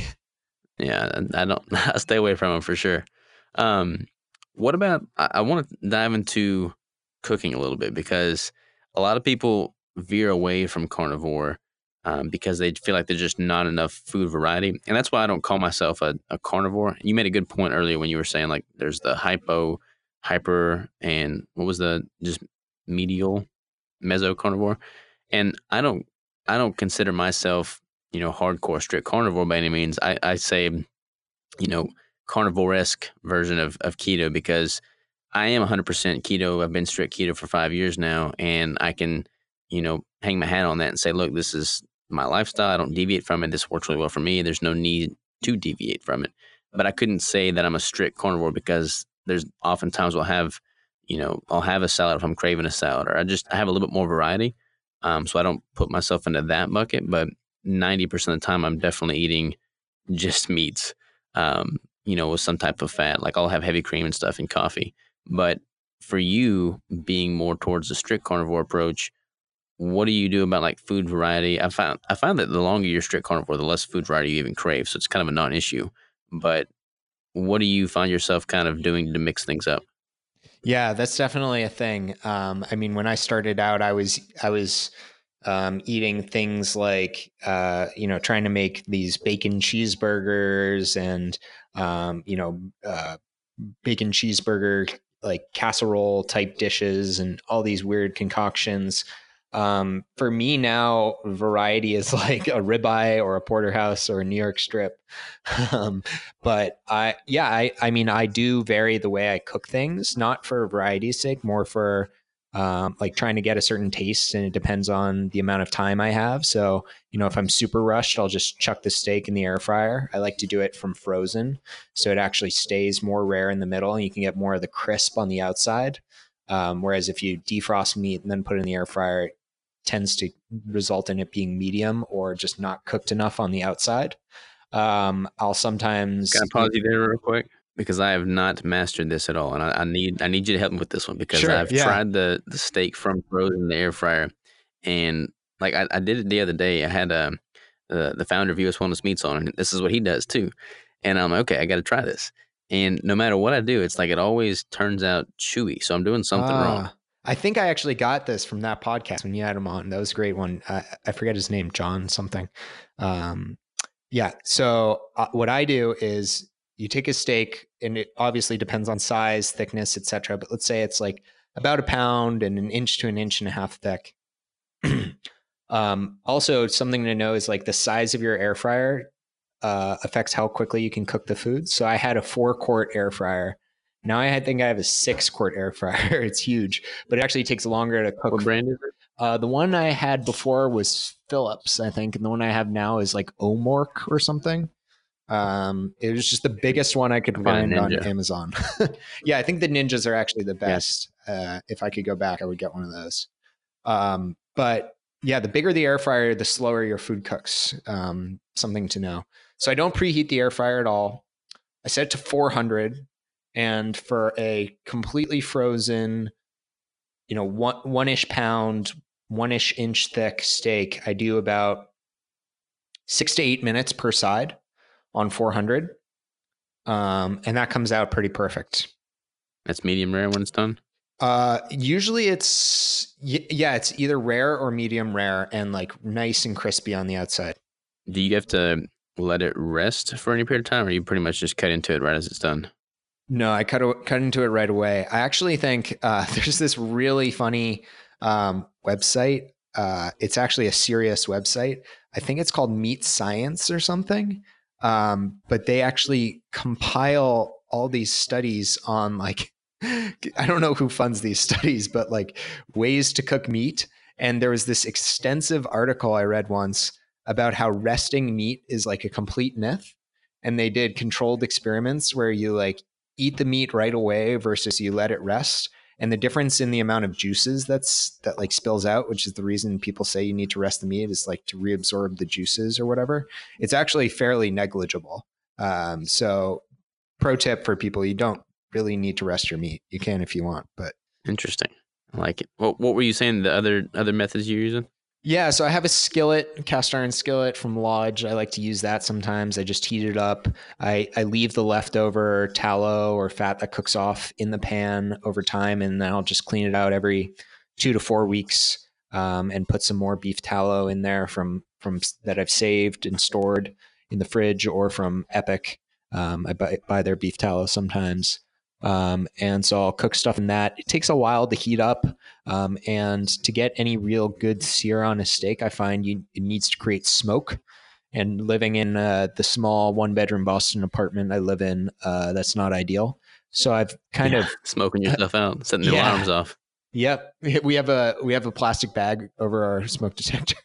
Yeah, I don't, I stay away from them for sure. Um, what about, I, I want to dive into cooking a little bit because a lot of people veer away from carnivore um, because they feel like there's just not enough food variety. And that's why I don't call myself a, a carnivore. You made a good point earlier when you were saying like there's the hypo, hyper, and what was the just medial, meso carnivore. And I don't, I don't consider myself, you know, hardcore strict carnivore by any means. I, I say, you know, carnivore-esque version of, of keto, because I am one hundred percent keto. I've been strict keto for five years now, and I can, you know, hang my hat on that and say, look, this is my lifestyle. I don't deviate from it. This works really well for me. There's no need to deviate from it. But I couldn't say that I'm a strict carnivore, because there's oftentimes we'll have, you know, I'll have a salad if I'm craving a salad, or I just, I have a little bit more variety. Um, so I don't put myself into that bucket, but ninety percent of the time I'm definitely eating just meats, um, you know, with some type of fat. Like I'll have heavy cream and stuff and coffee. But for you being more towards the strict carnivore approach, what do you do about like food variety? I found, I found that the longer you're strict carnivore, the less food variety you even crave. So it's kind of a non-issue, but what do you find yourself kind of doing to mix things up? Yeah, that's definitely a thing. Um, I mean, when I started out, I was, I was, um, eating things like, uh, you know, trying to make these bacon cheeseburgers and, um, you know, uh, bacon cheeseburger, like casserole type dishes and all these weird concoctions. Um, for me now, variety is like a ribeye or a porterhouse or a New York strip. Um, but I, yeah, I, I mean, I do vary the way I cook things, not for variety's sake, more for, um, like trying to get a certain taste, and it depends on the amount of time I have. So, you know, if I'm super rushed, I'll just chuck the steak in the air fryer. I like to do it from frozen, so it actually stays more rare in the middle and you can get more of the crisp on the outside. Um, whereas if you defrost meat and then put it in the air fryer, it tends to result in it being medium or just not cooked enough on the outside. Um, I'll sometimes... Can I pause you there real quick? Because I have not mastered this at all. And I, I need I need you to help me with this one, because sure, I've yeah. tried the, the steak from frozen in the air fryer. And like I, I did it the other day. I had uh, uh, the founder of U S Wellness Meats on, and this is what he does too. And I'm like, okay, I got to try this. And no matter what I do, it's like it always turns out chewy. So I'm doing something uh, wrong. I think I actually got this from that podcast when you had him on. That was a great one. I, I forget his name, John something. Um, yeah. So uh, what I do is you take a steak, and it obviously depends on size, thickness, et cetera. But let's say it's like about a pound and an inch to an inch and a half thick. um, also, something to know is like the size of your air fryer uh, affects how quickly you can cook the food. So I had a four quart air fryer. Now I think I have a six quart air fryer. It's huge, but it actually takes longer to cook. What brand is it? Uh, the one I had before was Philips, I think. And the one I have now is like Omork or something. Um, it was just the biggest one I could find on Amazon. Yeah. I think the Ninjas are actually the best. Yes. Uh, if I could go back, I would get one of those. Um, but yeah, the bigger the air fryer, the slower your food cooks. Um, something to know. So I don't preheat the air fryer at all. I set it to four hundred, and for a completely frozen, you know, one, one-ish pound, one-ish inch thick steak, I do about six to eight minutes per side on four hundred. Um, and that comes out pretty perfect. That's medium rare when it's done? Uh, usually it's, yeah, it's either rare or medium rare, and like nice and crispy on the outside. Do you have to let it rest for any period of time, or you pretty much just cut into it right as it's done? No, I cut cut into it right away. I actually think uh, there's this really funny um, website. Uh, it's actually a serious website. I think it's called Meat Science or something. Um, but they actually compile all these studies on like, I don't know who funds these studies, but like ways to cook meat. And there was this extensive article I read once about how resting meat is like a complete myth. And they did controlled experiments where you like eat the meat right away versus you let it rest. And the difference in the amount of juices that's that like spills out, which is the reason people say you need to rest the meat, is like to reabsorb the juices or whatever. It's actually fairly negligible. Um, so pro tip for people, you don't really need to rest your meat. You can if you want, but. Interesting. I like it. Well, what were you saying? The other other methods you're using? Yeah, so I have a skillet, cast iron skillet from Lodge. I like to use that sometimes. I just heat it up. I, I leave the leftover tallow or fat that cooks off in the pan over time, and then I'll just clean it out every two to four weeks. um, and put some more beef tallow in there from from that I've saved and stored in the fridge or from Epic. Um, I buy, buy their beef tallow sometimes. Um, and so I'll cook stuff in that. It takes a while to heat up. Um, and to get any real good sear on a steak, I find you, it needs to create smoke. And living in uh, the small one bedroom Boston apartment I live in, uh, that's not ideal. So I've kind yeah, of smoking your stuff out, setting the yeah, alarms off. Yep. We have a, we have a plastic bag over our smoke detector,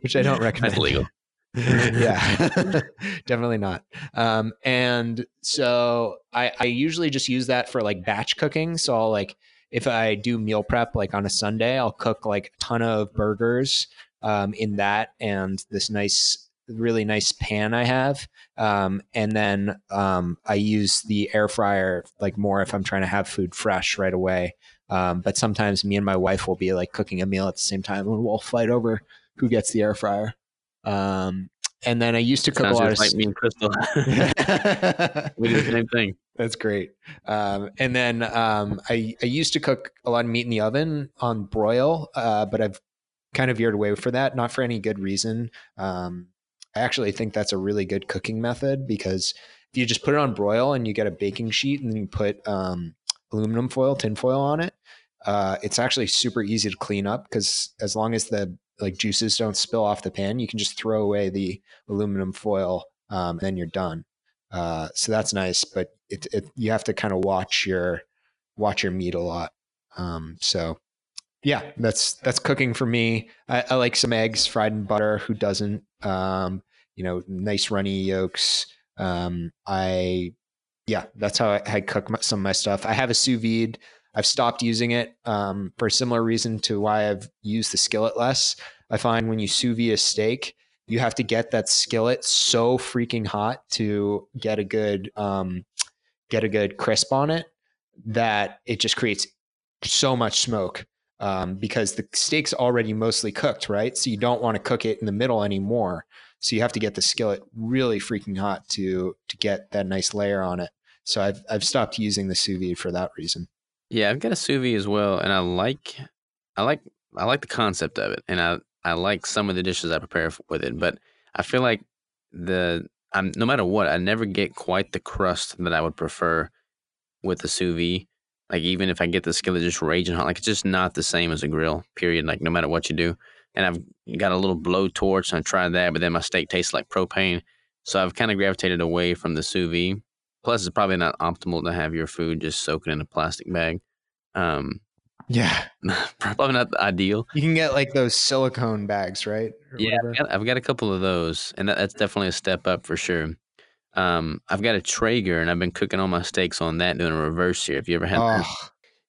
which I don't recommend. That's illegal. Yeah, definitely not. Um, and so I, I usually just use that for like batch cooking. So I'll like, if I do meal prep, like on a Sunday, I'll cook like a ton of burgers um, in that and this nice, really nice pan I have. Um, and then um, I use the air fryer like more if I'm trying to have food fresh right away. Um, but sometimes me and my wife will be like cooking a meal at the same time and we'll fight over who gets the air fryer. Um, and then I used to cook a lot of like me and Crystal. We do the same thing. That's great. Um, and then, um, I, I used to cook a lot of meat in the oven on broil, uh, but I've kind of veered away for that, not for any good reason. Um, I actually think that's a really good cooking method because if you just put it on broil and you get a baking sheet and then you put, um, aluminum foil, tin foil on it, uh, it's actually super easy to clean up because as long as the like juices don't spill off the pan, you can just throw away the aluminum foil, um, and then you're done. Uh, so that's nice, but it, it, you have to kind of watch your, watch your meat a lot. Um, so yeah, that's, that's cooking for me. I, I like some eggs fried in butter. Who doesn't? Um, you know, nice runny yolks. Um, I, yeah, that's how I, I cook my, some of my stuff. I have a sous vide. I've stopped using it um, for a similar reason to why I've used the skillet less. I find when you sous vide a steak, you have to get that skillet so freaking hot to get a good um, get a good crisp on it that it just creates so much smoke um, because the steak's already mostly cooked, right? So you don't want to cook it in the middle anymore. So you have to get the skillet really freaking hot to to get that nice layer on it. So I've I've stopped using the sous vide for that reason. Yeah, I've got a sous vide as well, and I like, I like, I like the concept of it, and I, I like some of the dishes I prepare for, with it. But I feel like the, I'm no matter what, I never get quite the crust that I would prefer with the sous vide. Like even if I get the skillet just raging hot, like it's just not the same as a grill. Period. Like no matter what you do, and I've got a little blowtorch, and I tried that, but then my steak tastes like propane, so I've kind of gravitated away from the sous vide. Plus, it's probably not optimal to have your food just soaking in a plastic bag. Um, yeah. Probably not ideal. You can get like those silicone bags, right? Or yeah, I've got, I've got a couple of those, and that, that's definitely a step up for sure. Um, I've got a Traeger, and I've been cooking all my steaks on that, doing a reverse sear. Have you ever had oh, that?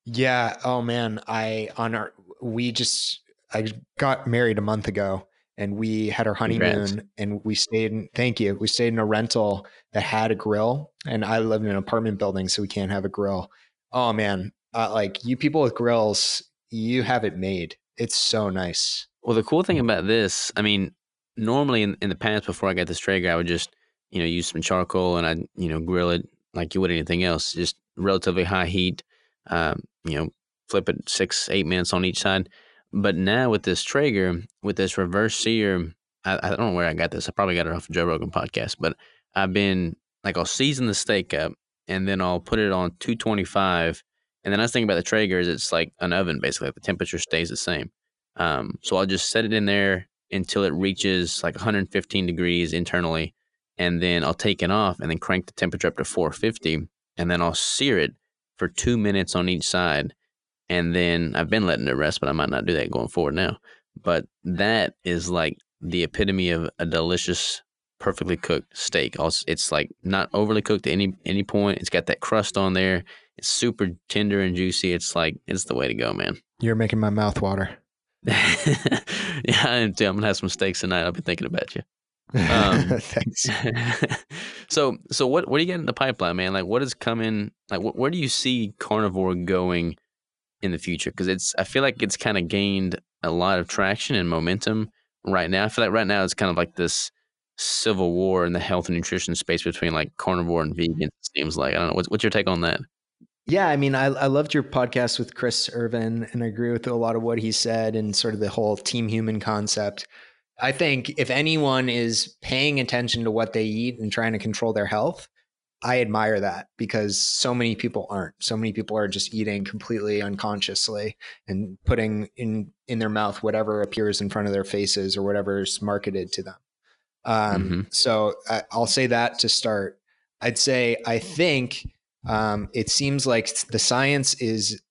Yeah. Oh, man. I on our we just I got married a month ago. And we had our honeymoon Congrats. and we stayed in, thank you. We stayed in a rental that had a grill and I live in an apartment building, so we can't have a grill. Oh man. Uh, like you people with grills, you have it made. It's so nice. Well, the cool thing about this, I mean, normally in, in the past, before I got this Traeger, I would just, you know, use some charcoal and I, you know, grill it like you would anything else, just relatively high heat, um, you know, flip it six, eight minutes on each side. But now with this Traeger, with this reverse sear, I, I don't know where I got this. I probably got it off the Joe Rogan podcast, but I've been like, I'll season the steak up and then I'll put it on two twenty-five. And then I was thinking about the Traeger is it's like an oven, basically. Like the temperature stays the same. Um, so I'll just set it in there until it reaches like one hundred fifteen degrees internally. And then I'll take it off and then crank the temperature up to four fifty. And then I'll sear it for two minutes on each side. And then I've been letting it rest, but I might not do that going forward now. But that is like the epitome of a delicious, perfectly cooked steak. It's like not overly cooked at any any point. It's got that crust on there. It's super tender and juicy. It's like, it's the way to go, man. You're making my mouth water. Yeah, I am too. I'm going to have some steaks tonight. I'll be thinking about you. Um, Thanks. so, so what, what do you got in the pipeline, man? Like what is coming? Like wh- where do you see Carnivore going in the future? Because it's, I feel like it's kind of gained a lot of traction and momentum right now. I feel like right now it's kind of like this civil war in the health and nutrition space between like carnivore and vegans, it seems like. I don't know. What's, what's your take on that? Yeah, I mean, I, I loved your podcast with Chris Irvin, and I agree with a lot of what he said and sort of the whole team human concept. I think if anyone is paying attention to what they eat and trying to control their health, I admire that, because so many people aren't. So many people are just eating completely unconsciously and putting in, in their mouth whatever appears in front of their faces or whatever's marketed to them. Um, mm-hmm. So I, I'll say that to start. I'd say I think... Um, it seems like the science is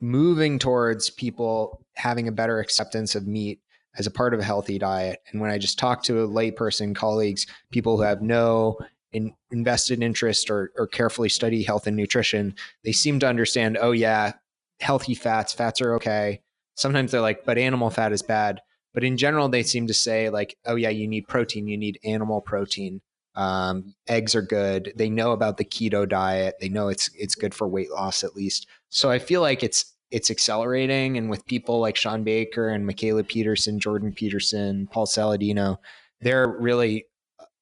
moving towards people having a better acceptance of meat as a part of a healthy diet. And when I just talk to a layperson, colleagues, people who have no in, invested interest or, or carefully study health and nutrition, they seem to understand, oh yeah, healthy fats, fats are okay. Sometimes they're like, but animal fat is bad. But in general, they seem to say like, oh yeah, you need protein, you need animal protein. Um, eggs are good. They know about the keto diet. They know it's, it's good for weight loss at least. So I feel like it's, it's accelerating. And with people like Sean Baker and Michaela Peterson, Jordan Peterson, Paul Saladino, they're really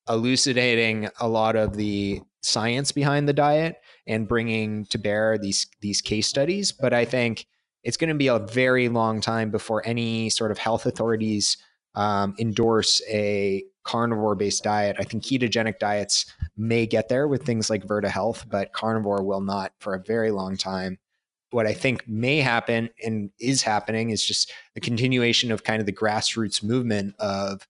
elucidating a lot of the science behind the diet and bringing to bear these, these case studies. But I think it's going to be a very long time before any sort of health authorities, um, endorse a carnivore-based diet. I think ketogenic diets may get there with things like Virta Health, but carnivore will not for a very long time. What I think may happen and is happening is just the continuation of kind of the grassroots movement of,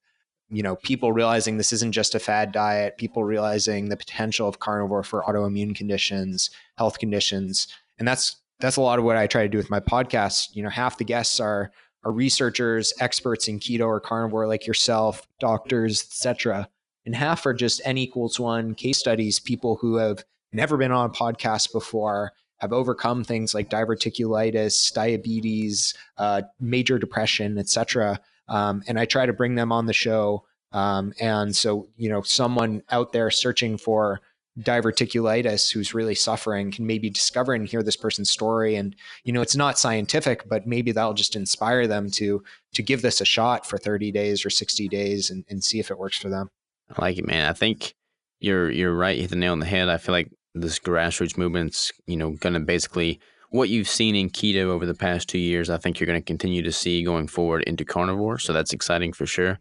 you know, people realizing this isn't just a fad diet, people realizing the potential of carnivore for autoimmune conditions, health conditions. And that's, that's a lot of what I try to do with my podcast. You know, half the guests are Are researchers, experts in keto or carnivore like yourself, doctors, et cetera, and half are just n equals one case studies, people who have never been on a podcast before, have overcome things like diverticulitis, diabetes, uh, major depression, et cetera. Um, and I try to bring them on the show. Um, and so, you know, someone out there searching for diverticulitis who's really suffering can maybe discover and hear this person's story. And, you know, it's not scientific, but maybe that'll just inspire them to, to give this a shot for thirty days or sixty days and, and see if it works for them. I like it, man. I think you're, you're right. You hit the nail on the head. I feel like this grassroots movement's, you know, going to basically what you've seen in keto over the past two years, I think you're going to continue to see going forward into carnivore. So that's exciting for sure.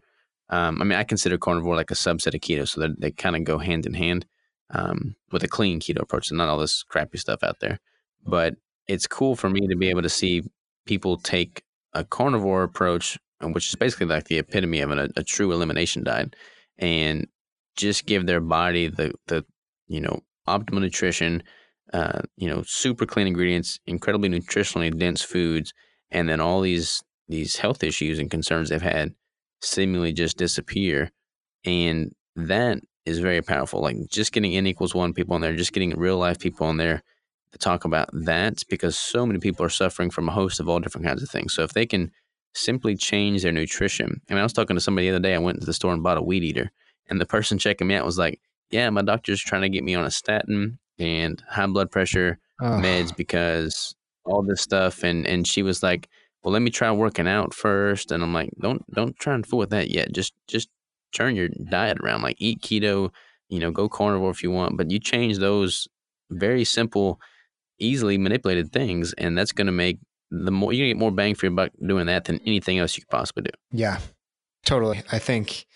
Um, I mean, I consider carnivore like a subset of keto. So they kind of go hand in hand. Um, with a clean keto approach and not all this crappy stuff out there. But it's cool for me to be able to see people take a carnivore approach, which is basically like the epitome of an, a true elimination diet, and just give their body the, the you know, optimal nutrition, uh, you know, super clean ingredients, incredibly nutritionally dense foods, and then all these, these health issues and concerns they've had seemingly just disappear. And that is very powerful. Like just getting N equals one people in there, just getting real life people in there to talk about that, because so many people are suffering from a host of all different kinds of things. So if they can simply change their nutrition. I mean, I was talking to somebody the other day, I went to the store and bought a weed eater, and the person checking me out was like, yeah, my doctor's trying to get me on a statin and high blood pressure oh. meds because all this stuff. And, and she was like, well, let me try working out first. And I'm like, don't, don't try and fool with that yet. Just, just, turn your diet around, like eat keto, you know, go carnivore if you want, but you change those very simple, easily manipulated things. And that's going to make the more, you get more bang for your buck doing that than anything else you could possibly do. Yeah, totally. I think,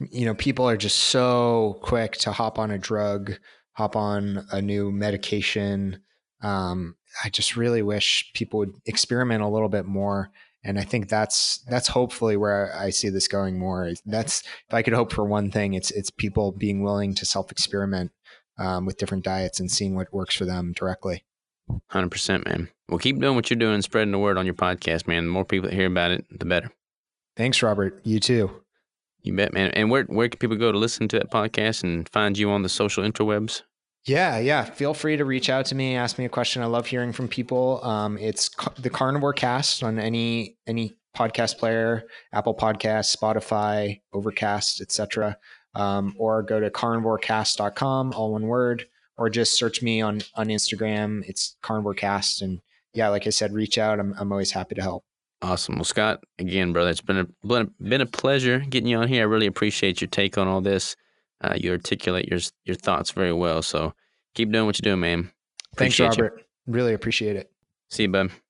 you know, people are just so quick to hop on a drug, hop on a new medication. Um, I just really wish people would experiment a little bit more. And I think that's that's hopefully where I see this going more. That's if I could hope for one thing, it's it's people being willing to self-experiment um, with different diets and seeing what works for them directly. one hundred percent, man. Well, keep doing what you're doing, spreading the word on your podcast, man. The more people that hear about it, the better. Thanks, Robert. You too. You bet, man. And where where can people go to listen to that podcast and find you on the social interwebs? Yeah, yeah. Feel free to reach out to me, ask me a question. I love hearing from people. Um, it's ca- the Carnivore Cast on any any podcast player, Apple Podcasts, Spotify, Overcast, et cetera. Um, or go to carnivore cast dot com, all one word, or just search me on on Instagram. It's Carnivore Cast, and yeah, like I said, reach out. I'm I'm always happy to help. Awesome. Well, Scott, again, brother, it's been a been a pleasure getting you on here. I really appreciate your take on all this. Uh, you articulate your your thoughts very well. So keep doing what you're doing, man. Appreciate Thanks, Robert. You. Really appreciate it. See you, bud.